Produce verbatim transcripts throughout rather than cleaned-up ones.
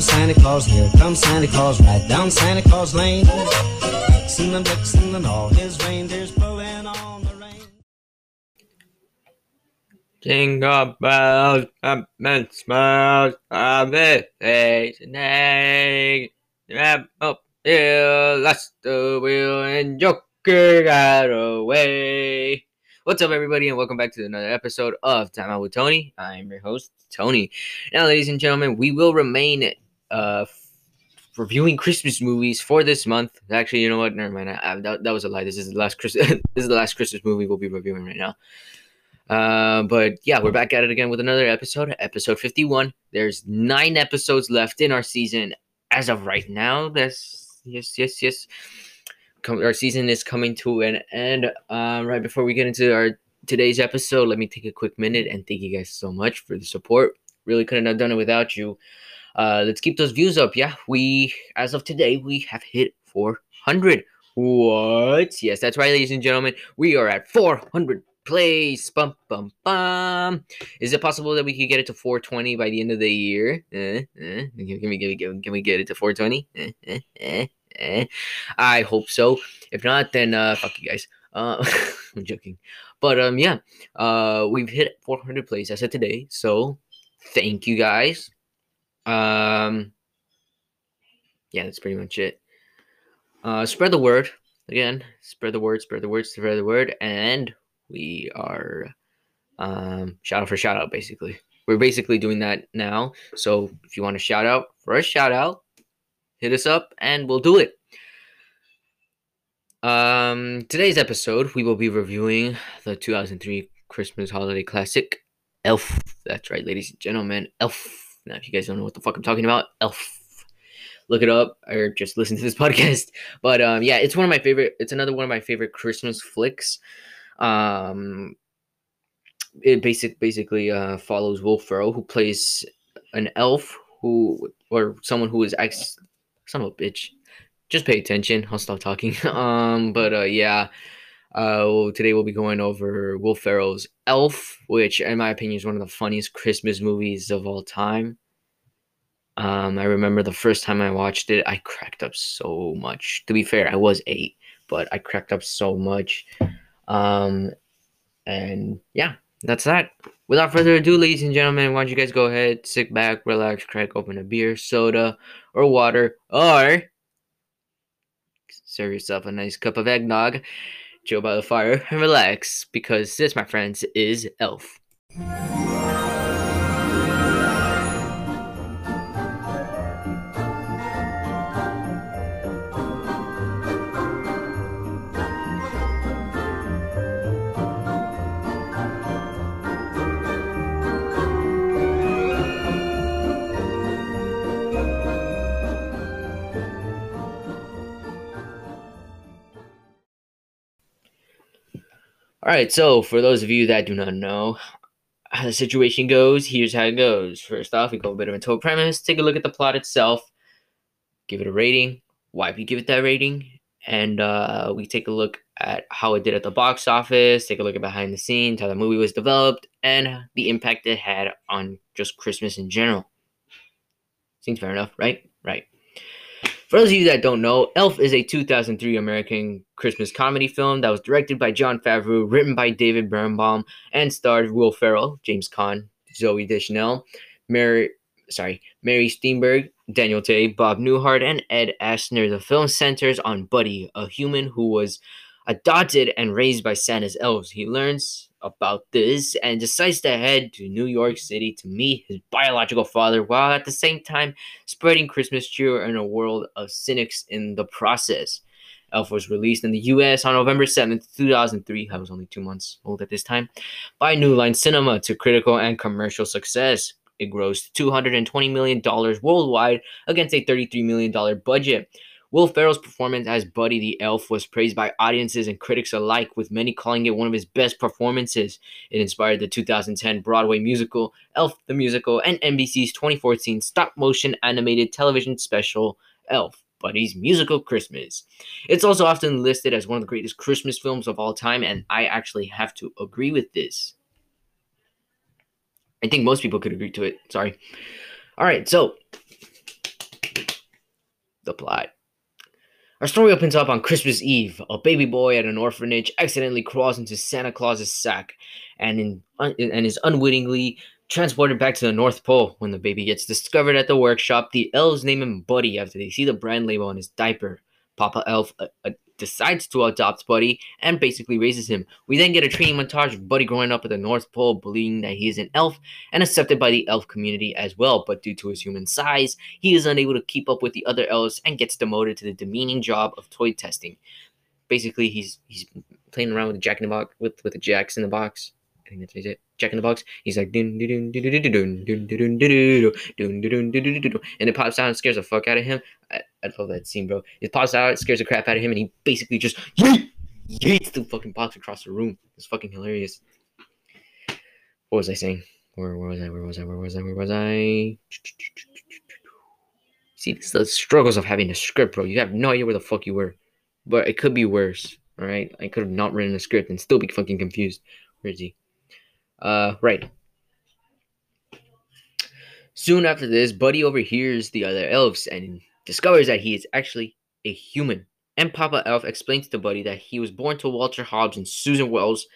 comes Santa Claus, here comes Santa Claus, right down Santa Claus Lane. Dixon and Dixon and all his reindeers blowing on the rain. Jingle bells, up and smells of the day. Wrap up your last wheel and joke it out away. What's up, everybody, and welcome back to another episode of Time Out with Tony. I am your host, Tony. Now, ladies and gentlemen, we will remain uh, f- reviewing Christmas movies for this month. Actually, you know what? Never mind. I, I, that, that was a lie. This is the last Christmas. This is the last Christmas movie we'll be reviewing right now. Uh, but yeah, we're back at it again with another episode, episode fifty-one. There's nine episodes left in our season as of right now. That's yes, yes, yes. Our season is coming to an end. Uh, right before we get into our today's episode, let me take a quick minute and thank you guys so much for the support. Really couldn't have done it without you. Uh, let's keep those views up. Yeah, we, as of today, we have hit four hundred. What? Yes, that's right, ladies and gentlemen. We are at four hundred plays. Bum, bum, bum. Is it possible that we could get it to four twenty by the end of the year? Eh, eh. Can, we, can, we, can we get it to four twenty? Eh, eh, eh. Eh, I hope so. If not, then uh, fuck you guys. Uh, I'm joking, but um, yeah, uh, we've hit four hundred plays as of today. So thank you guys. Um, yeah, that's pretty much it. Uh, spread the word again. Spread the word. Spread the word. Spread the word. And we are um shout out for shout out. Basically, we're basically doing that now. So if you want a shout out for a shout out, hit us up, and we'll do it. Um, today's episode, we will be reviewing the two thousand three Christmas holiday classic, Elf. That's right, ladies and gentlemen, Elf. Now, if you guys don't know what the fuck I'm talking about, Elf. Look it up, or just listen to this podcast. But, um, yeah, it's one of my favorite, it's another one of my favorite Christmas flicks. Um, it basic, basically uh, follows Will Ferrell, who plays an elf, who or someone who is ex- son of a bitch. Just pay attention. I'll stop talking. Um, but uh, yeah, uh, well, today we'll be going over Will Ferrell's Elf, which, in my opinion, is one of the funniest Christmas movies of all time. Um, I remember the first time I watched it, I cracked up so much. To be fair, I was eight, but I cracked up so much. Um, and yeah, that's that. Without further ado, ladies and gentlemen, why don't you guys go ahead, sit back, relax, crack open a beer, soda, or water, or serve yourself a nice cup of eggnog, chill by the fire, and relax, because this, my friends, is Elf. Alright, so for those of you that do not know how the situation goes, here's how it goes. First off, we go a bit of a total premise, take a look at the plot itself, give it a rating, why we give it that rating, and uh, we take a look at how it did at the box office, take a look at behind the scenes, how the movie was developed, and the impact it had on just Christmas in general. Seems fair enough, right? Right. For those of you that don't know, Elf is a two thousand three American Christmas comedy film that was directed by Jon Favreau, written by David Berenbaum, and starred Will Ferrell, James Caan, Zooey Deschanel, Mary, sorry, Mary Steenburgen, Daniel Tay, Bob Newhart, and Ed Asner. The film centers on Buddy, a human who was adopted and raised by Santa's elves. He learns about this and decides to head to New York City to meet his biological father, while at the same time spreading Christmas cheer in a world of cynics in the process. Elf was released in the U S on November seventh, two thousand three, I was only two months old at this time, by New Line Cinema to critical and commercial success. It grossed two hundred twenty million dollars worldwide against a thirty-three million dollars budget. Will Ferrell's performance as Buddy the Elf was praised by audiences and critics alike, with many calling it one of his best performances. It inspired the two thousand ten Broadway musical Elf the Musical and N B C's twenty fourteen stop-motion animated television special Elf Buddy's Musical Christmas. It's also often listed as one of the greatest Christmas films of all time, and I actually have to agree with this. I think most people could agree to it. Sorry. All right, so the plot. Our story opens up on Christmas Eve. A baby boy at an orphanage accidentally crawls into Santa Claus's sack and, in, un, and is unwittingly transported back to the North Pole. When the baby gets discovered at the workshop, the elves name him Buddy after they see the brand label on his diaper. Papa Elf uh, uh, decides to adopt Buddy and basically raises him. We then get a training montage of Buddy growing up at the North Pole, believing that he is an elf and accepted by the elf community as well, but due to his human size, he is unable to keep up with the other elves and gets demoted to the demeaning job of toy testing. Basically, he's he's playing around with a jack in the box, with, with the jacks in the box. I think that's it. Jack in the Box. He's like, and it pops out and scares the fuck out of him. I, I love that scene, bro. It pops out, it scares the crap out of him, and he basically just yeet, yeets the fucking box across the room. It's fucking hilarious. What was I saying? Where, where was I? Where was I? Where was I? Where was I? See, it's the struggles of having a script, bro. You have no idea where the fuck you were, but it could be worse. All right, I could have not written a script and still be fucking confused. Where is he? Uh, right. Soon after this, Buddy overhears the other elves and discovers that he is actually a human. And Papa Elf explains to Buddy that he was born to Walter Hobbs and Susan Wells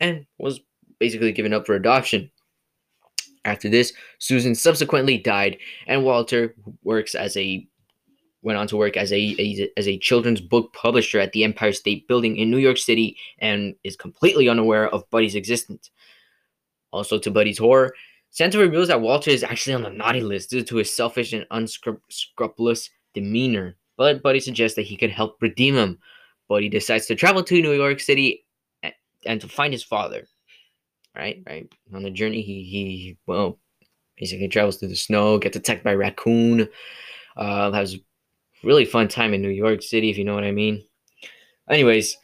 and was basically given up for adoption. After this, Susan subsequently died, and Walter works as a went on to work as a, a as a children's book publisher at the Empire State Building in New York City and is completely unaware of Buddy's existence. Also, to Buddy's horror, Santa reveals that Walter is actually on the naughty list due to his selfish and unscrupulous demeanor, but Buddy suggests that he could help redeem him. Buddy decides to travel to New York City and, and to find his father. Right, right. On the journey, he, he well, basically travels through the snow, gets attacked by a raccoon, uh, has a really fun time in New York City, if you know what I mean. Anyways,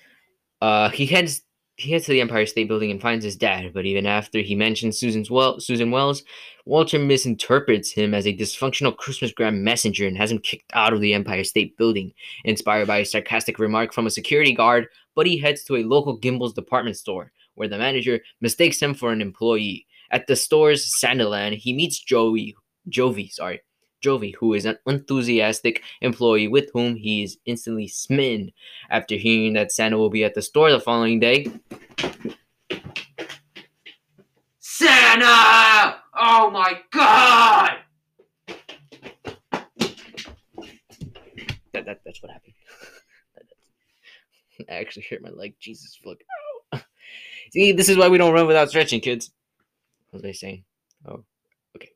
uh, he heads... He heads to the Empire State Building and finds his dad, but even after he mentions Susan's well, Susan Wells, Walter misinterprets him as a dysfunctional Christmas Grand messenger and has him kicked out of the Empire State Building. Inspired by a sarcastic remark from a security guard, Buddy heads to a local Gimbels department store, where the manager mistakes him for an employee. At the store's Sandaland, he meets Joey, Jovie, sorry, Jovie, who is an enthusiastic employee with whom he is instantly smitten. After hearing that Santa will be at the store the following day, Santa! Oh my God! That, that, that's what happened. I actually hurt my leg. Jesus, fuck. See, this is why we don't run without stretching, kids. What was I saying? Oh, okay.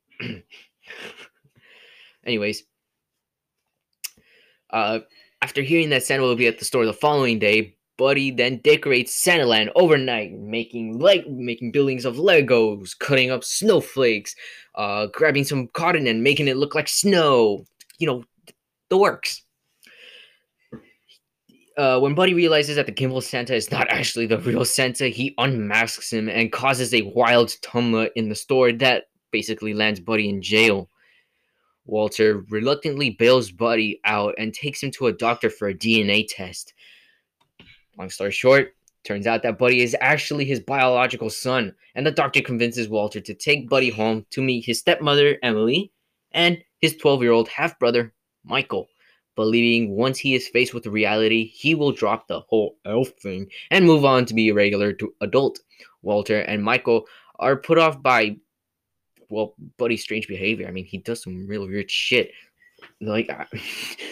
Anyways, uh, after hearing that Santa will be at the store the following day, Buddy then decorates Santaland overnight, making le- making buildings of Legos, cutting up snowflakes, uh, grabbing some cotton and making it look like snow. You know, the works. Uh, when Buddy realizes that the Gimbel Santa is not actually the real Santa, he unmasks him and causes a wild tumult in the store that basically lands Buddy in jail. Walter reluctantly bails Buddy out and takes him to a doctor for a D N A test. Long story short, turns out that Buddy is actually his biological son, and the doctor convinces Walter to take Buddy home to meet his stepmother, Emily, and his twelve-year-old half-brother, Michael, believing once he is faced with the reality, he will drop the whole elf thing and move on to be a regular adult. Walter and Michael are put off by Well, Buddy's strange behavior. I mean, he does some real weird shit. Like, I,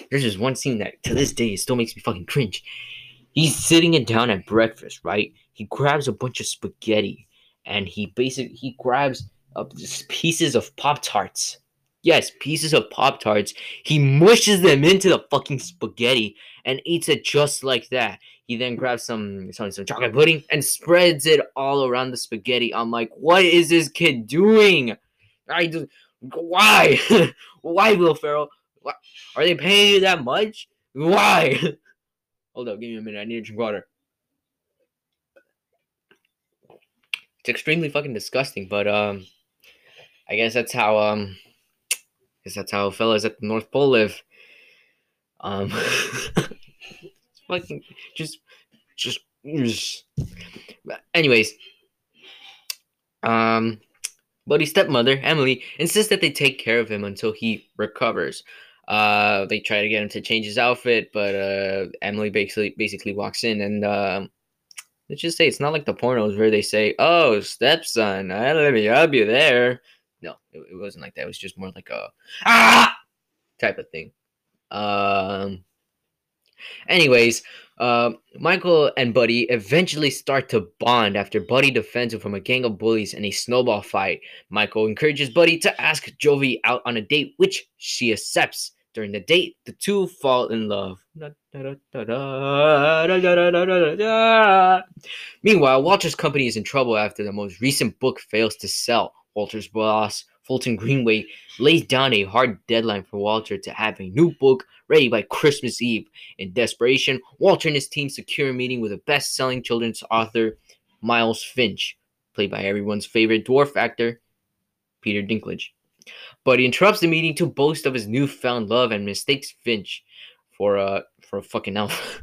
there's this one scene that, to this day, it still makes me fucking cringe. He's sitting it down at breakfast, right? He grabs a bunch of spaghetti, and he basically, he grabs up just pieces of Pop-Tarts. Yes, pieces of Pop-Tarts. He mushes them into the fucking spaghetti and eats it just like that. He then grabs some, some, some chocolate pudding and spreads it all around the spaghetti. I'm like, what is this kid doing? I just, why? Why, Will Ferrell? Why? Are they paying you that much? Why? Hold up, give me a minute. I need to drink water. It's extremely fucking disgusting, but um, I guess that's how um, I guess that's how fellas at the North Pole live. Um, fucking just, just, just. Anyways, um. Buddy's stepmother, Emily, insists that they take care of him until he recovers. Uh, they try to get him to change his outfit, but uh, Emily basically basically walks in, and uh, let's just say it's not like the pornos where they say, "Oh, stepson, I'll be, I'll be there." No, it, it wasn't like that. It was just more like a ah type of thing. Um. Anyways, uh, Michael and Buddy eventually start to bond after Buddy defends him from a gang of bullies in a snowball fight. Michael encourages Buddy to ask Jovie out on a date, which she accepts. During the date, the two fall in love. Meanwhile, Walter's company is in trouble after the most recent book fails to sell. Walter's boss, Fulton Greenway, lays down a hard deadline for Walter to have a new book ready by Christmas Eve. In desperation, Walter and his team secure a meeting with a best-selling children's author, Miles Finch, played by everyone's favorite dwarf actor, Peter Dinklage. But he interrupts the meeting to boast of his newfound love and mistakes Finch for, uh, for a fucking elf.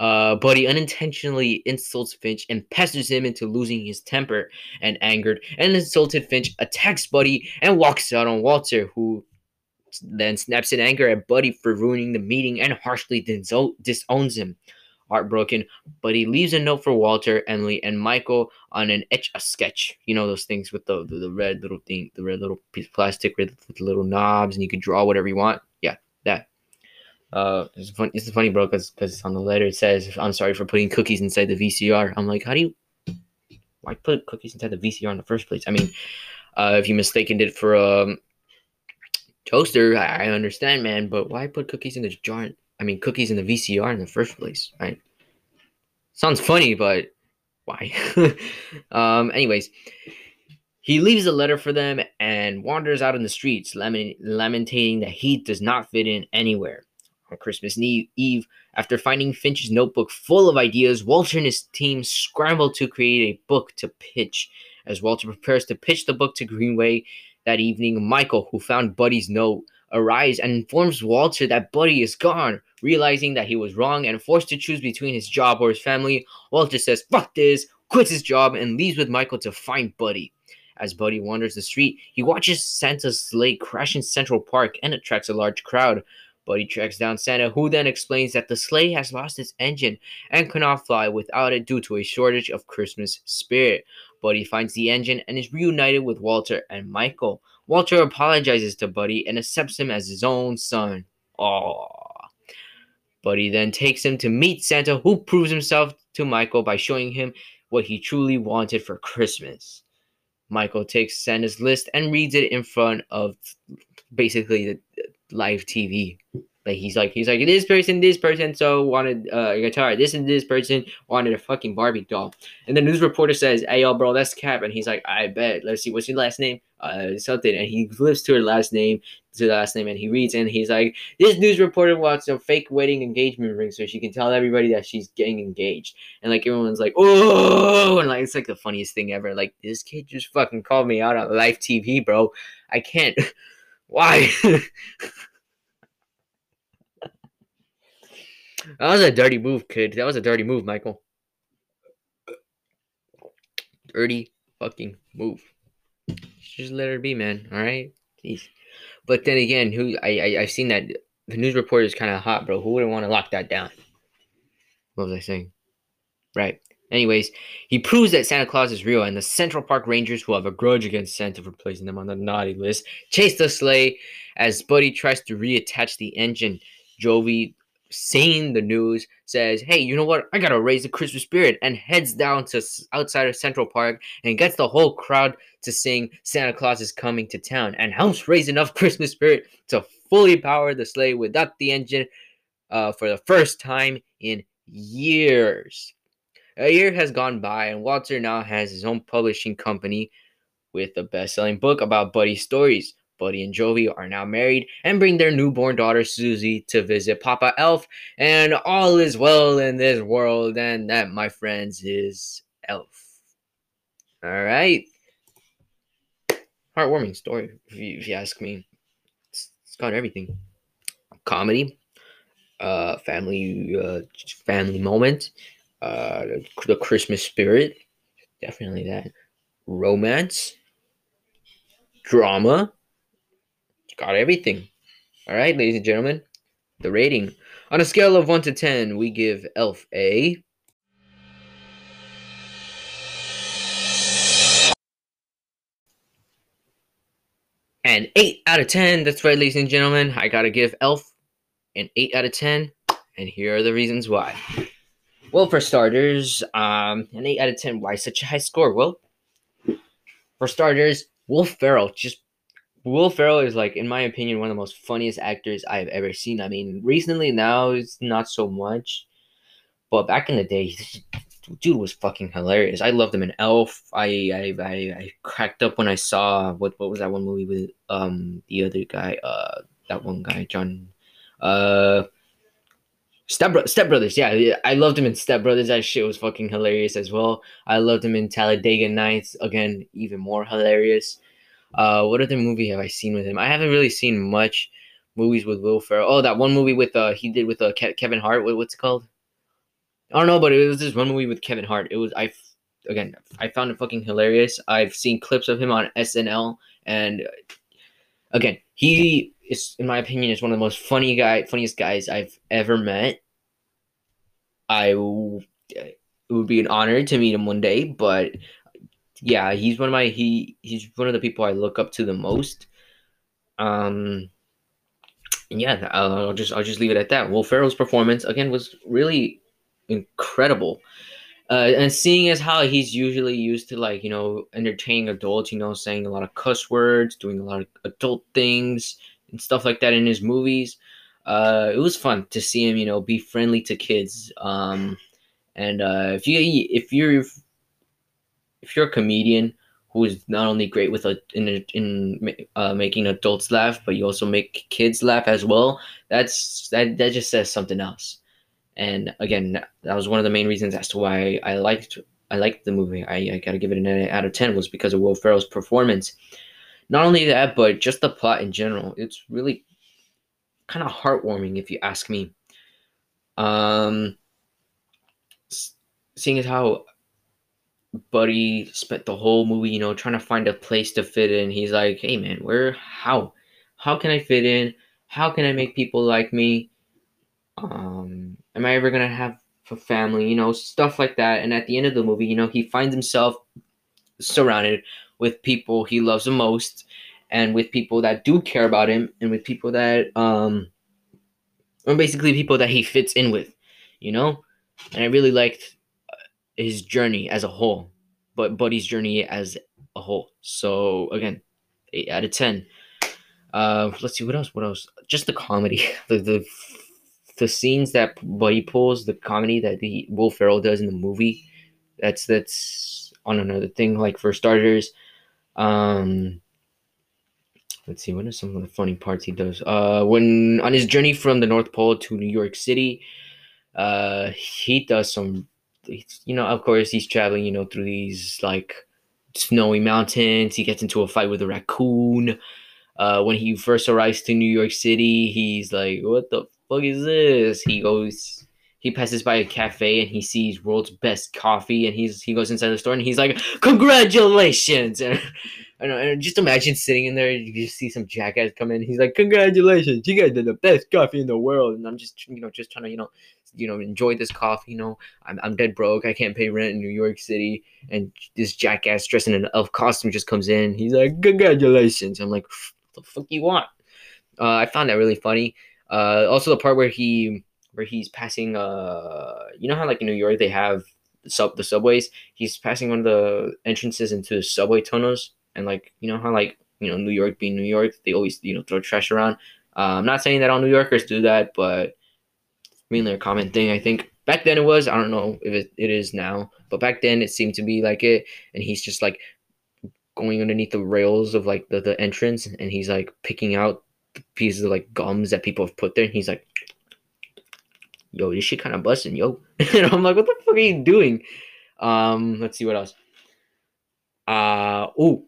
Uh, Buddy unintentionally insults Finch and pesters him into losing his temper, and angered and insulted Finch attacks Buddy and walks out on Walter, who then snaps in anger at Buddy for ruining the meeting and harshly disowns him. Heartbroken, Buddy leaves a note for Walter, Emily, and Michael on an etch-a-sketch. You know those things with the, the, the red little thing, the red little piece of plastic with the little knobs, and you can draw whatever you want. Yeah, that. Uh, it's funny, it's funny, bro, because because on the letter it says, "I'm sorry for putting cookies inside the V C R." I'm like, how do you? Why put cookies inside the V C R in the first place? I mean, uh, if you mistaken it for a um, toaster, I, I understand, man. But why put cookies in the jar? I mean, cookies in the V C R in the first place, right? Sounds funny, but why? um. Anyways. He leaves a letter for them and wanders out in the streets, lament- lamentating that he does not fit in anywhere. On Christmas Eve, after finding Finch's notebook full of ideas, Walter and his team scramble to create a book to pitch. As Walter prepares to pitch the book to Greenway that evening, Michael, who found Buddy's note, arrives and informs Walter that Buddy is gone. Realizing that he was wrong and forced to choose between his job or his family, Walter says, "Fuck this," quits his job, and leaves with Michael to find Buddy. As Buddy wanders the street, he watches Santa's sleigh crash in Central Park and attracts a large crowd. Buddy tracks down Santa, who then explains that the sleigh has lost its engine and cannot fly without it due to a shortage of Christmas spirit. Buddy finds the engine and is reunited with Walter and Michael. Walter apologizes to Buddy and accepts him as his own son. Aww. Buddy then takes him to meet Santa, who proves himself to Michael by showing him what he truly wanted for Christmas. Michael takes Santa's list and reads it in front of basically the live T V. Like he's like he's like this person, this person so wanted uh, a guitar. This and this person wanted a fucking Barbie doll. And the news reporter says, "Hey, yo, bro, that's Cap." And he's like, "I bet. Let's see, what's your last name?" Uh, something. And he flips to her last name, to the last name, and he reads. And he's like, "This news reporter wants a fake wedding engagement ring so she can tell everybody that she's getting engaged." And like everyone's like, "Oh!" And like it's like the funniest thing ever. Like this kid just fucking called me out on live T V, bro. I can't. Why? That was a dirty move, kid. That was a dirty move, Michael. Dirty fucking move. Just let her be, man. All right? Jeez. But then again, who I, I, I've seen that the news report is kind of hot, bro. Who wouldn't want to lock that down? What was I saying? Right. Anyways, he proves that Santa Claus is real, and the Central Park Rangers, who have a grudge against Santa for placing them on the naughty list, chase the sleigh as Buddy tries to reattach the engine. Jovie, seeing the news, says, "Hey, you know what? I gotta raise the Christmas spirit," and heads down to outside of Central Park and gets the whole crowd to sing "Santa Claus is Coming to Town" and helps raise enough Christmas spirit to fully power the sleigh without the engine uh, for the first time in years. A year has gone by, and Walter now has his own publishing company with a best-selling book about Buddy's stories. Buddy and Jovie are now married and bring their newborn daughter Susie to visit Papa Elf, and all is well in this world, and that, my friends, is Elf. All right. Heartwarming story, if you, if you ask me. It's, it's got everything. Comedy, uh, family, uh, family moment, uh, the, the Christmas spirit, definitely that. Romance, drama. Got everything. All right, ladies and gentlemen, the rating. On a scale of one to ten, we give Elf a... an eight out of ten. That's right, ladies and gentlemen. I gotta give Elf an eight out of ten. And here are the reasons why. Well, for starters, um, an eight out of ten. Why such a high score? Well, for starters, Will Ferrell. Just Will Ferrell is, like, in my opinion, one of the most funniest actors I've ever seen. I mean, recently now, it's not so much. But back in the day, dude was fucking hilarious. I loved him in Elf. I I I, I cracked up when I saw, what, what was that one movie with um the other guy? Uh, that one guy, John... Uh... Step, Bro- Step Brothers, yeah, I loved him in Step Brothers. That shit was fucking hilarious as well. I loved him in Talladega Nights, again, even more hilarious. Uh, what other movie have I seen with him? I haven't really seen much movies with Will Ferrell. Oh, that one movie with uh he did with uh, Ke- Kevin Hart. What, what's it called? I don't know, but it was this one movie with Kevin Hart. It was I, again, I found it fucking hilarious. I've seen clips of him on S N L, and again, he. It's, in my opinion, is one of the most funny guy, funniest guys I've ever met. I it would be an honor to meet him one day, but yeah, he's one of my he he's one of the people I look up to the most. Um, and yeah, I'll, I'll just I'll just leave it at that. Will Ferrell's performance again was really incredible, uh, and seeing as how he's usually used to, like, you know, entertaining adults, you know, saying a lot of cuss words, doing a lot of adult things and stuff like that in his movies. Uh, it was fun to see him, you know, be friendly to kids. Um, and uh, if you if you're if you're a comedian who is not only great with a, in in uh, making adults laugh, but you also make kids laugh as well, that's that that just says something else. And again, that was one of the main reasons as to why I liked I liked the movie. I, I gotta give it an eight out of ten was because of Will Ferrell's performance. Not only that, but just the plot in general. It's really kind of heartwarming, if you ask me. Um, seeing as how Buddy spent the whole movie, you know, trying to find a place to fit in. He's like, hey, man, where, how? How can I fit in? How can I make people like me? Um, am I ever going to have a family? You know, stuff like that. And at the end of the movie, you know, he finds himself surrounded with people he loves the most, and with people that do care about him, and with people that, um, or basically people that he fits in with, you know? And I really liked his journey as a whole, but Buddy's journey as a whole. So, again, eight out of ten. Uh, let's see, what else, what else? Just the comedy, the, the, the scenes that Buddy pulls, the comedy that the Will Ferrell does in the movie, that's, that's on another thing, like, for starters. Um, let's see, what are some of the funny parts he does? Uh, when on his journey from the North Pole to New York City, uh, he does some, you know, of course, he's traveling, you know, through these, like, snowy mountains. He gets into a fight with a raccoon. Uh, when he first arrives to New York City, he's like, what the fuck is this? He goes, he passes by a cafe and he sees world's best coffee, and he's he goes inside the store and he's like, congratulations! And, and, and just imagine sitting in there and you just see some jackass come in. He's like, congratulations, you guys did the best coffee in the world. And I'm just, you know, just trying to, you know, you know, enjoy this coffee. You know, I'm I'm dead broke. I can't pay rent in New York City. And this jackass dressed in an elf costume just comes in. He's like, congratulations. I'm like, what the fuck you want? Uh, I found that really funny. Uh, also the part where he... where he's passing, uh, you know how, like, in New York they have sub the subways? He's passing one of the entrances into the subway tunnels, and, like, you know how, like, you know, New York being New York, they always, you know, throw trash around. Uh, I'm not saying that all New Yorkers do that, but it's mainly a common thing, I think. Back then it was, I don't know if it, it is now, but back then it seemed to be like it, and he's just, like, going underneath the rails of, like, the, the entrance, and he's, like, picking out the pieces of, like, gums that people have put there, and he's like, yo, this shit kind of busting, yo. And I'm like, what the fuck are you doing? Um, let's see what else. Uh, oh.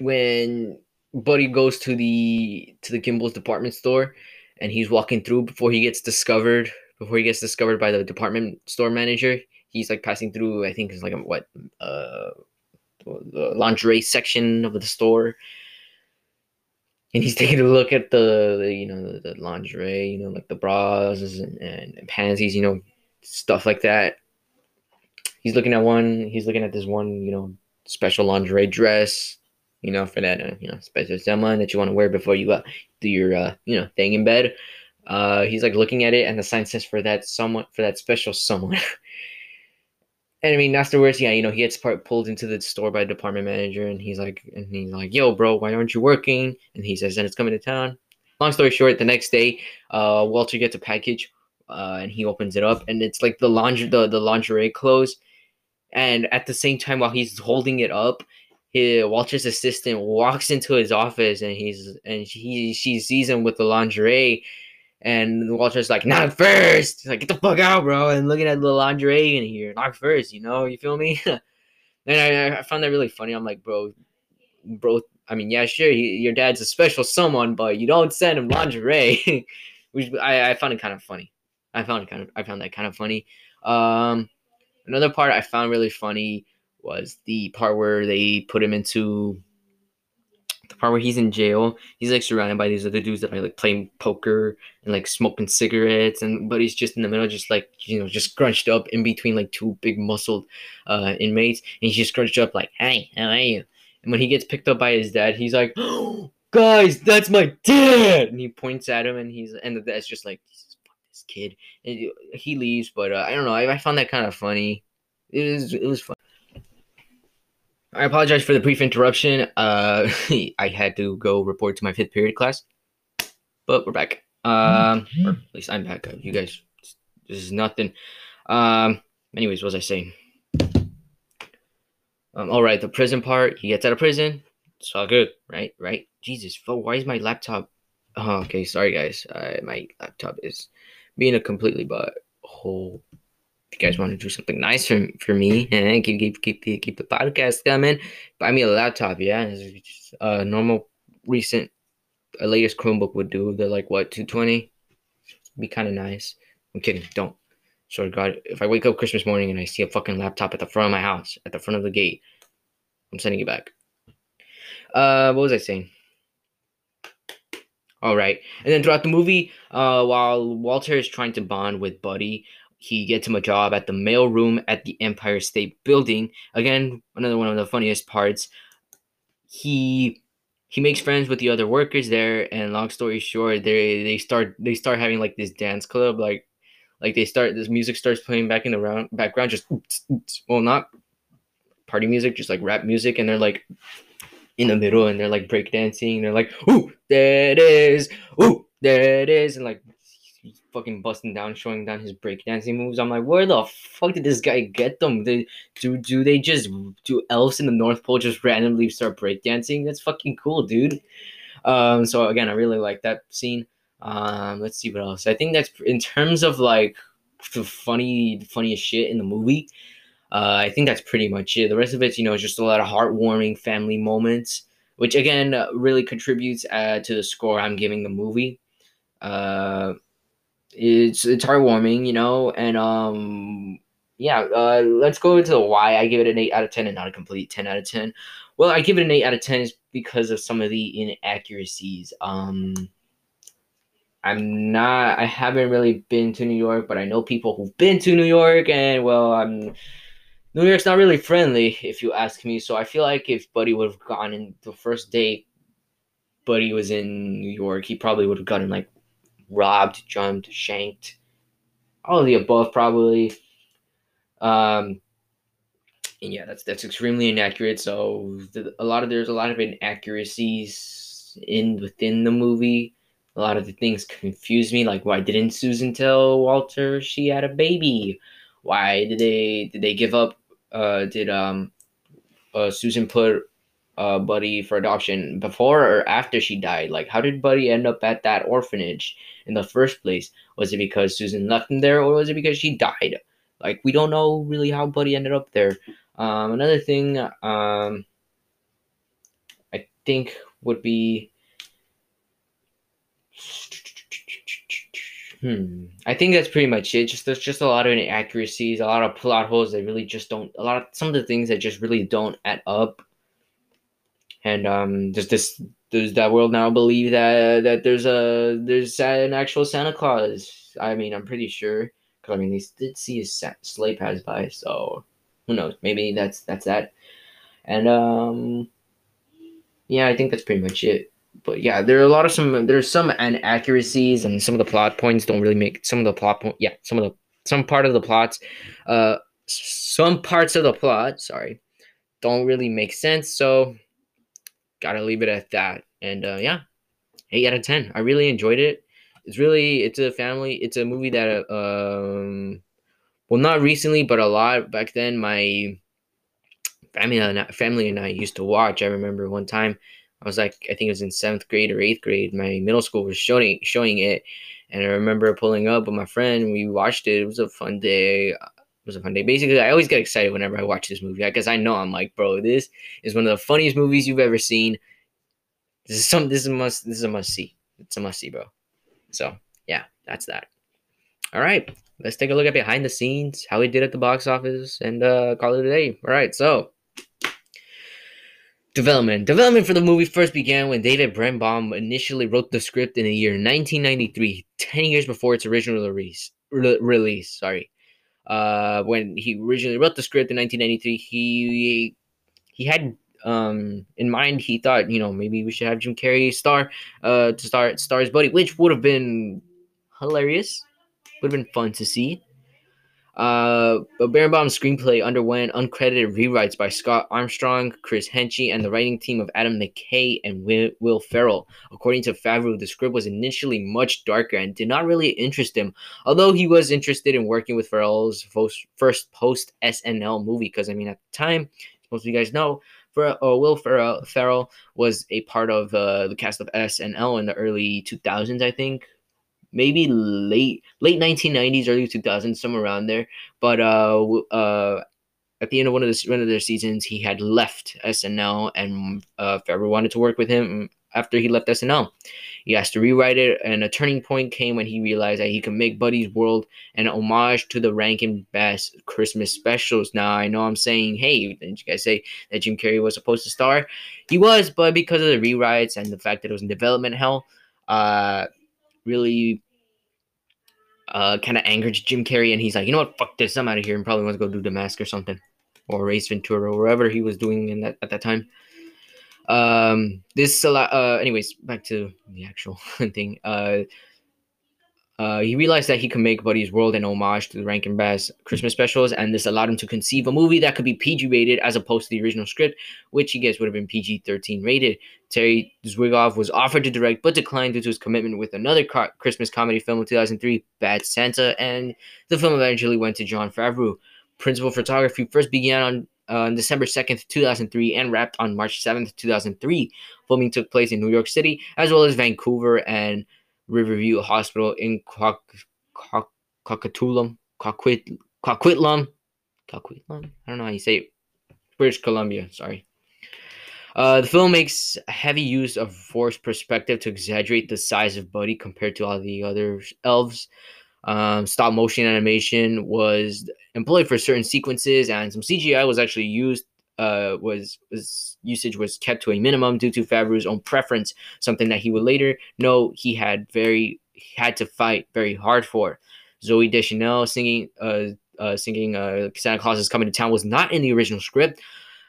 When Buddy goes to the to the Gimbels department store, and he's walking through before he gets discovered, before he gets discovered by the department store manager, he's, like, passing through, I think it's, like, a, what, uh, the lingerie section of the store. And he's taking a look at the, the you know, the, the lingerie, you know, like the bras and, and, and pansies, you know, stuff like that. He's looking at one, he's looking at this one, you know, special lingerie dress, you know, for that, uh, you know, special someone that you want to wear before you uh, do your, uh, you know, thing in bed. Uh, he's like looking at it, and the sign says for that someone, for that special someone. And I mean, afterwards, yeah, you know, he gets part pulled into the store by a department manager, and he's like, and he's like, "Yo, bro, why aren't you working?" And he says, "And it's coming to town." Long story short, the next day, uh, Walter gets a package, uh, and he opens it up, and it's like the lingerie, the, the lingerie clothes. And at the same time, while he's holding it up, his, Walter's assistant walks into his office, and he's and he she sees him with the lingerie. And Walter's like, "Not first!" He's like, "Get the fuck out, bro!" And looking at the lingerie in here, "Not first," you know, you feel me? And I, I found that really funny. I'm like, bro, bro. I mean, yeah, sure, he, your dad's a special someone, but you don't send him lingerie. Which I, I found it kind of funny. I found it kind of, I found that kind of funny. Um, another part I found really funny was the part where they put him into. The part where he's in jail, he's like surrounded by these other dudes that are like playing poker and like smoking cigarettes, and but he's just in the middle, just like, you know, just scrunched up in between like two big muscled uh inmates, and he's just scrunched up like, "Hey, how are you?" And when he gets picked up by his dad, he's like, "Oh, guys, that's my dad!" And he points at him, and he's and the dad's just like, "Fuck this kid," and he leaves. But uh, I don't know, I, I found that kind of funny. It was it was fun. I apologize for the brief interruption. Uh, I had to go report to my fifth period class, but we're back. Um, or at least I'm back. You guys, this is nothing. Um, anyways, what was I saying? Um, all right, the prison part. He gets out of prison. It's all good, right? Right? Jesus, why is my laptop? Oh, okay, sorry guys. Uh, my laptop is being a completely but whole. If you guys want to do something nice for, for me and keep keep keep the keep the podcast coming, buy me a laptop. Yeah, it's a normal recent, a latest Chromebook would do. They're like what, two twenty? Be kind of nice. I'm kidding. Don't. Swear to God, if I wake up Christmas morning and I see a fucking laptop at the front of my house, at the front of the gate, I'm sending it back. Uh, what was I saying? All right, and then throughout the movie, uh, while Walter is trying to bond with Buddy, he gets him a job at the mailroom at the Empire State Building. Again, another one of the funniest parts. He he makes friends with the other workers there, and long story short, they they start they start having like this dance club, like like they start this music starts playing back in the round, background, just well not party music, just like rap music, and they're like in the middle, and they're like breakdancing. They're like, "Ooh, there it is! Ooh, there it is!" and like. Fucking busting down, showing down his breakdancing moves. I'm like, where the fuck did this guy get them? They, do do they just do elves in the North Pole just randomly start breakdancing? That's fucking cool, dude. Um, so again, I really like that scene. Um, let's see what else. I think that's in terms of like the funny, the funniest shit in the movie. Uh, I think that's pretty much it. The rest of it's, you know, just a lot of heartwarming family moments, which again uh, really contributes uh, to the score I'm giving the movie. Uh. It's it's heartwarming, you know, and um, yeah. Uh, let's go into the why I give it an eight out of ten and not a complete ten out of ten. Well, I give it an eight out of ten is because of some of the inaccuracies. Um, I'm not. I haven't really been to New York, but I know people who've been to New York, and well, I'm. New York's not really friendly, if you ask me. So I feel like if Buddy would have gone in the first day, Buddy was in New York, he probably would have gotten like. Robbed, jumped, shanked, all of the above probably. Um, and yeah, that's that's extremely inaccurate. So the, a lot of there's a lot of inaccuracies in within the movie. A lot of the things confuse me, like why didn't Susan tell Walter she had a baby? Why did they did they give up? Uh, did um, uh, Susan put uh Buddy for adoption before or after she died? Like, how did Buddy end up at that orphanage in the first place? Was it because Susan left him there, or was it because she died? Like, we don't know really how Buddy ended up there. Um, another thing um I think would be hmm I think that's pretty much it. Just there's just a lot of inaccuracies, a lot of plot holes that really just don't a lot of some of the things that just really don't add up. And um, there's this does that world now believe that that there's a there's an actual Santa Claus? I mean, I'm pretty sure, because I mean they did see his sleigh pass by, so who knows? Maybe that's that's that. And um, yeah, I think that's pretty much it. But yeah, there are a lot of some there's some inaccuracies, and some of the plot points don't really make some of the plot point. Yeah, some of the some part of the plots, uh, some parts of the plot. Sorry, don't really make sense. So. Gotta leave it at that. And uh, yeah, eight out of ten. I really enjoyed it. It's really, it's a family, it's a movie that, um, well, not recently, but a lot back then, my family and, I, family and I used to watch. I remember one time, I was like, I think it was in seventh grade or eighth grade. My middle school was showing, showing it. And I remember pulling up with my friend. We watched it. It was a fun day. was a fun day. Basically, I always get excited whenever I watch this movie because I know I'm like, bro, this is one of the funniest movies you've ever seen. This is some. This is a must. This is a must see. It's a must see, bro. So yeah, that's that. All right, let's take a look at behind the scenes, how we did at the box office, and uh, call it a day. All right, so development. Development for the movie first began when David Berenbaum initially wrote the script in the year nineteen ninety-three, ten years before its original release. Re- release, sorry. Uh, when he originally wrote the script in nineteen ninety-three, he he had um, in mind, he thought, you know, maybe we should have Jim Carrey star uh, to star, star his buddy, which would have been hilarious, would have been fun to see. Uh, but Berenbaum's screenplay underwent uncredited rewrites by Scott Armstrong, Chris Henchy, and the writing team of Adam McKay and Will, Will Ferrell. According to Favreau, the script was initially much darker and did not really interest him, although he was interested in working with Ferrell's first post-S N L movie, because, I mean, at the time, most of you guys know, Fer- oh, Will Ferrell, Ferrell was a part of uh, the cast of S N L in the early two thousands, I think. Maybe late late nineteen nineties, early two thousands, somewhere around there. But uh, uh, at the end of one of the one of their seasons, he had left S N L, and uh, Favreau wanted to work with him after he left S N L. He asked to rewrite it, and a turning point came when he realized that he could make Buddy's world an homage to the Rankin Bass Christmas specials. Now I know I'm saying, hey, didn't you guys say that Jim Carrey was supposed to star? He was, but because of the rewrites and the fact that it was in development hell, uh. really uh, kind of angered Jim Carrey, and he's like, you know what, fuck this, I'm out of here, and probably wants to go do The Mask or something, or Race Ventura, or wherever he was doing in that, at that time. Um, this, uh, anyways, back to the actual thing. Uh, uh, he realized that he could make Buddy's World an homage to the Rankin Bass Christmas specials, and this allowed him to conceive a movie that could be P G rated as opposed to the original script, which he guess would have been P G thirteen rated. Terry Zwigov was offered to direct but declined due to his commitment with another co- Christmas comedy film in two thousand three, Bad Santa, and the film eventually went to Jon Favreau. Principal photography first began on uh, December second, two thousand three, and wrapped on March seventh, two thousand three. Filming took place in New York City, as well as Vancouver and Riverview Hospital in Coquitlam, Coq- Coquitlam, Coquitlam, Coquitlam. I don't know how you say it. British Columbia, sorry. Uh, the film makes heavy use of forced perspective to exaggerate the size of Buddy compared to all the other elves. Um, stop motion animation was employed for certain sequences, and some C G I was actually used. Uh, was, was usage was kept to a minimum due to Favreau's own preference, something that he would later know he had very he had to fight very hard for. Zooey Deschanel singing uh, uh, singing uh, Santa Claus is Coming to Town was not in the original script.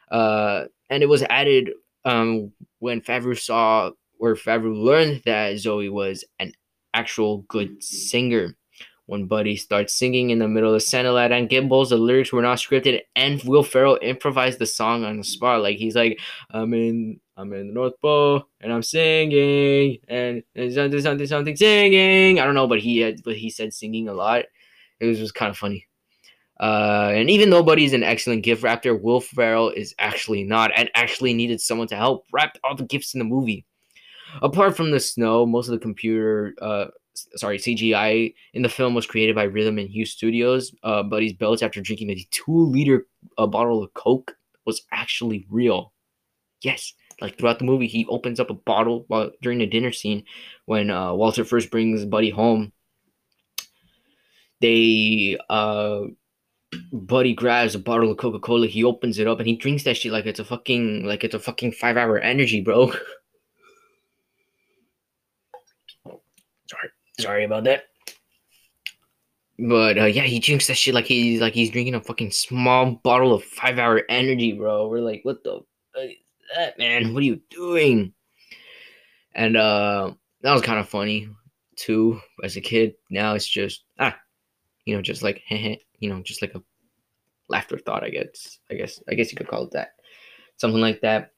Uh, and it was added um, when Favreau saw, or Favreau learned that Zooey was an actual good singer. When Buddy starts singing in the middle of Santa Land and Gimbels, the lyrics were not scripted, and Will Ferrell improvised the song on the spot. Like, he's like, I'm in, I'm in the North Pole, and I'm singing, and, and something, something, something, singing. I don't know, but he had, but he said singing a lot. It was just kind of funny. Uh, and even though Buddy's an excellent gift wrapper, Will Ferrell is actually not, and actually needed someone to help wrap all the gifts in the movie. Apart from the snow, most of the computer, uh, sorry, C G I in the film was created by Rhythm and Hughes Studios. Uh, Buddy's belts after drinking a two-liter uh, bottle of Coke was actually real. Yes, like throughout the movie, he opens up a bottle while during the dinner scene when uh, Walter first brings Buddy home. They... Uh, Buddy grabs a bottle of Coca-Cola, he opens it up, and he drinks that shit like it's a fucking like it's a fucking five-hour energy, bro. Sorry, sorry about that. But uh, yeah, he drinks that shit like he's like he's drinking a fucking small bottle of five-hour energy, bro. We're like, what the fuck is that, man? What are you doing? And uh, that was kind of funny too. As a kid, now it's just ah, you know, just like you know, just like a laughter thought, I guess. I guess I guess you could call it that, something like that.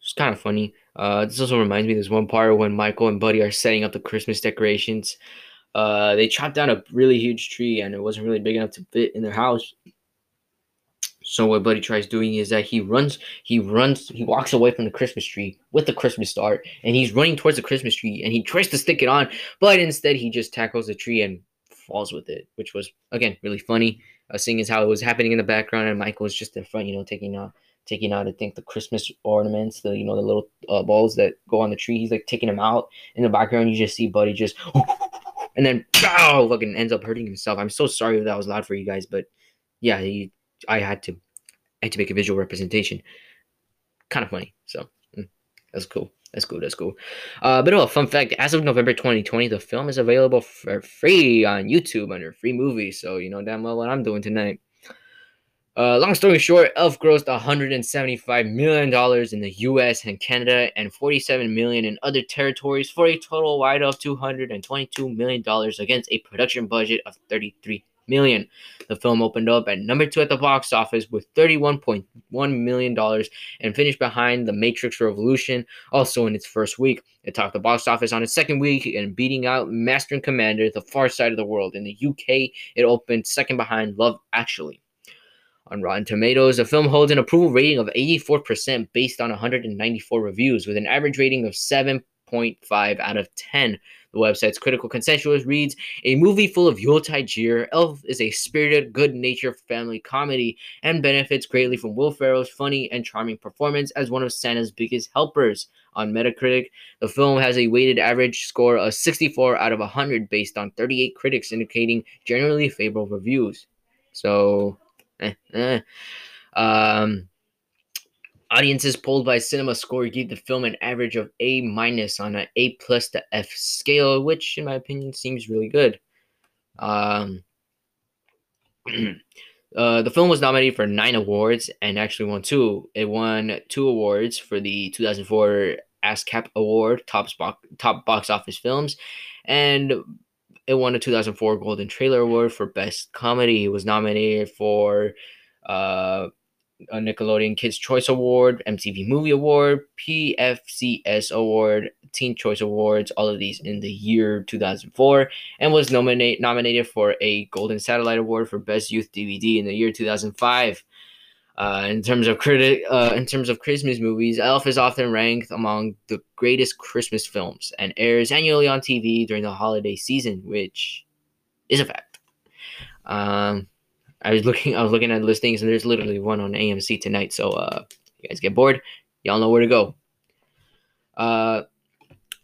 It's kind of funny. Uh, this also reminds me of this one part when Michael and Buddy are setting up the Christmas decorations. Uh, they chopped down a really huge tree, and it wasn't really big enough to fit in their house. So what Buddy tries doing is that he runs, he runs, he walks away from the Christmas tree with the Christmas star, and he's running towards the Christmas tree, and he tries to stick it on, but instead he just tackles the tree and falls with it, which was, again, really funny, uh, seeing as how it was happening in the background, and Michael was just in front, you know, taking out, taking out, I think, the Christmas ornaments, the, you know, the little uh, balls that go on the tree. He's, like, taking them out. In the background, you just see Buddy just... And then, pow, fucking ends up hurting himself. I'm so sorry if that was loud for you guys, but yeah, he, I had to, I had to make a visual representation. Kind of funny, so mm, that's cool. That's cool. That's cool. Uh, but oh, a fun fact: as of November twenty twenty, the film is available for free on YouTube under Free Movie. So you know damn well what I'm doing tonight. Uh, long story short, Elf grossed one hundred seventy-five million dollars in the U S and Canada and forty-seven million dollars in other territories for a total wide of two hundred twenty-two million dollars against a production budget of thirty-three million dollars. The film opened up at number two at the box office with thirty-one point one million dollars and finished behind The Matrix Revolution also in its first week. It topped the box office on its second week and beating out Master and Commander, The Far Side of the World. In the U K, it opened second behind Love Actually. On Rotten Tomatoes, the film holds an approval rating of eighty-four percent based on one hundred ninety-four reviews, with an average rating of seven point five out of ten. The website's critical consensus reads, "A movie full of Yuletide cheer, Elf is a spirited, good-natured family comedy and benefits greatly from Will Ferrell's funny and charming performance as one of Santa's biggest helpers." On Metacritic, the film has a weighted average score of sixty-four out of one hundred based on thirty-eight critics, indicating generally favorable reviews. So... Eh, eh. Um, audiences polled by CinemaScore gave the film an average of A minus on an A plus to F scale, which, in my opinion, seems really good. Um, uh, the film was nominated for nine awards and actually won two. It won two awards for the two thousand four ASCAP Award, top bo- top box office films, and it won the two thousand four Golden Trailer Award for Best Comedy. It was nominated for uh, a Nickelodeon Kids' Choice Award, M T V Movie Award, P F C S Award, Teen Choice Awards, all of these in the year two thousand four, and was nominate, nominated for a Golden Satellite Award for Best Youth D V D in the year two thousand five. Uh, in terms of criti- uh, in terms of Christmas movies, Elf is often ranked among the greatest Christmas films and airs annually on T V during the holiday season, which is a fact. Um, I was looking, I was looking at listings, and there's literally one on A M C tonight. So, uh, you guys get bored, y'all know where to go. Uh,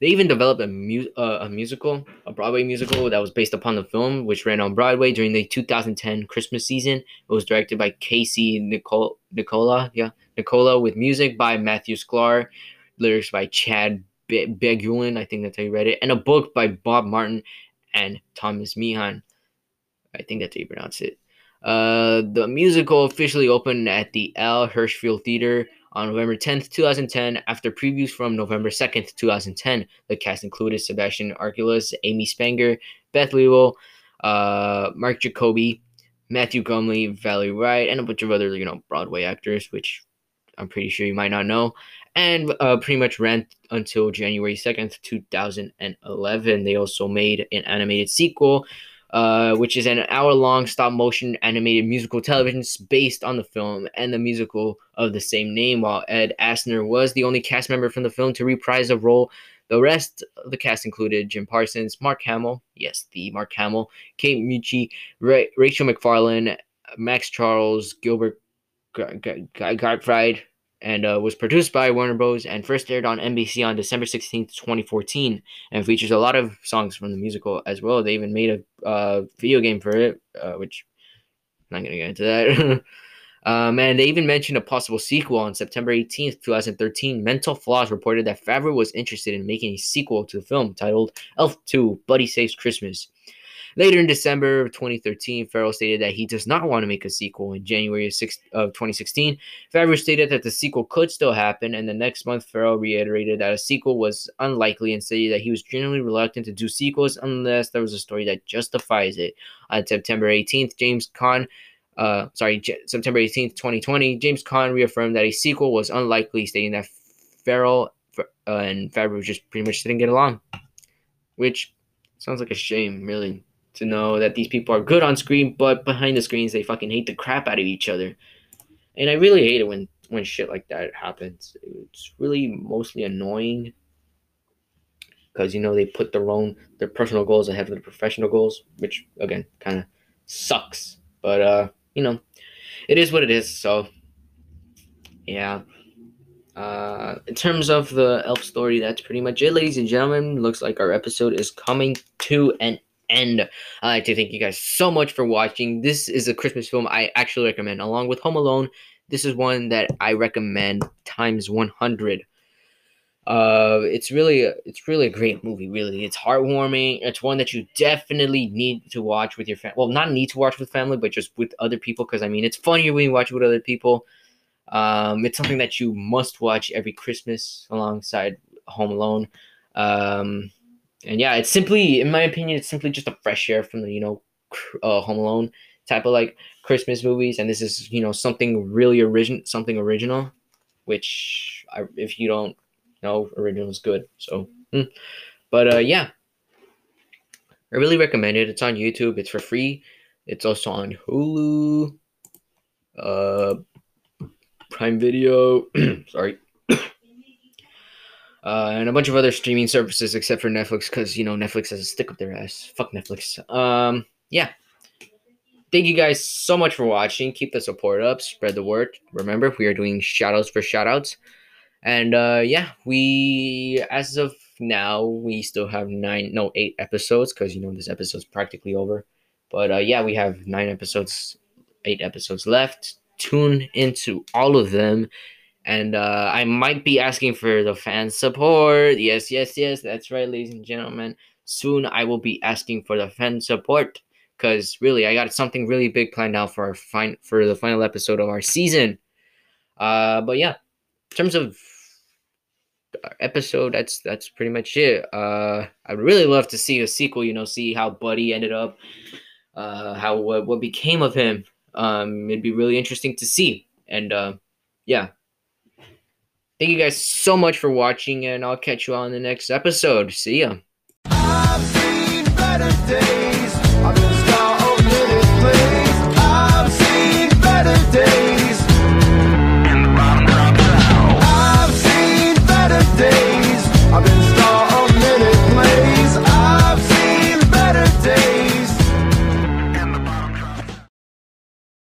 they even developed a, mu- uh, a musical, a Broadway musical that was based upon the film, which ran on Broadway during the two thousand ten Christmas season. It was directed by Casey Nicol- Nicola, yeah, Nicola, with music by Matthew Sklar, lyrics by Chad Be- Begulin, I think that's how you read it, and a book by Bob Martin and Thomas Meehan. I think that's how you pronounce it. Uh, the musical officially opened at the Al Hirschfeld Theater on November tenth, twenty ten, after previews from November second, twenty ten. The cast included Sebastian Arculus, Amy Spanger, Beth Lewell, uh, Mark Jacoby, Matthew Gumley, Valerie Wright, and a bunch of other, you know, Broadway actors, which I'm pretty sure you might not know, and uh, pretty much ran until January second, twenty eleven. They also made an animated sequel, Uh, which is an hour-long stop-motion animated musical television based on the film and the musical of the same name, while Ed Asner was the only cast member from the film to reprise the role. The rest of the cast included Jim Parsons, Mark Hamill, yes, the Mark Hamill, Kate Mucci, Ra- Rachel McFarlane, Max Charles, Gilbert G- G- G- Gottfried, and uh, was produced by Warner Bros. And first aired on N B C on December sixteenth, twenty fourteen, and features a lot of songs from the musical as well. They even made a uh, video game for it, uh, which I'm not going to get into that. Um, and they even mentioned a possible sequel on September eighteenth, twenty thirteen. Mental Floss reported that Favreau was interested in making a sequel to the film titled Elf two, Buddy Saves Christmas. Later in December of twenty thirteen, Ferrell stated that he does not want to make a sequel. In January of twenty sixteen, Favreau stated that the sequel could still happen, and the next month, Ferrell reiterated that a sequel was unlikely and stated that he was generally reluctant to do sequels unless there was a story that justifies it. On September eighteenth, James Caan, uh, sorry, J- September eighteenth, twenty twenty, James Caan reaffirmed that a sequel was unlikely, stating that Ferrell uh, and Favreau just pretty much didn't get along, which sounds like a shame, really. To know that these people are good on screen, but behind the screens, they fucking hate the crap out of each other. And I really hate it when, when shit like that happens. It's really mostly annoying. Because, you know, they put their own, their personal goals ahead of their professional goals. Which, again, kind of sucks. But, uh, you know, it is what it is. So, yeah. Uh, in terms of the Elf story, that's pretty much it, ladies and gentlemen. Looks like our episode is coming to an end. And I'd like to thank you guys so much for watching. This is a Christmas film I actually recommend. Along with Home Alone, this is one that I recommend times one hundred. Uh, it's really, a, it's really a great movie, really. It's heartwarming. It's one that you definitely need to watch with your family. Well, not need to watch with family, but just with other people. Because, I mean, it's funnier when you watch it with other people. Um, it's something that you must watch every Christmas alongside Home Alone. Um... And yeah, it's simply, in my opinion, it's simply just a fresh air from the, you know, uh, Home Alone type of, like, Christmas movies. And this is, you know, something really original, something original, which I, if you don't know, original is good. So, mm. but uh, yeah, I really recommend it. It's on YouTube. It's for free. It's also on Hulu, uh, Prime Video. Sorry. Uh, and a bunch of other streaming services except for Netflix because, you know, Netflix has a stick up their ass. Fuck Netflix. Um, yeah. Thank you guys so much for watching. Keep the support up. Spread the word. Remember, we are doing shoutouts for shoutouts. And, uh, yeah, we, as of now, we still have nine, no, eight episodes because, you know, this episode's practically over. But, uh, yeah, we have nine episodes, eight episodes left. Tune into all of them. And uh, I might be asking for the fan support. Yes, yes, yes. That's right, ladies and gentlemen. Soon I will be asking for the fan support. Because, really, I got something really big planned out for our fin- for the final episode of our season. Uh, but, yeah. In terms of our episode, that's that's pretty much it. Uh, I'd really love to see a sequel, you know, see how Buddy ended up. Uh, how what, what became of him. Um, it'd be really interesting to see. And, uh, yeah. Thank you guys so much for watching, and I'll catch you all in the next episode. See ya. I've seen better days.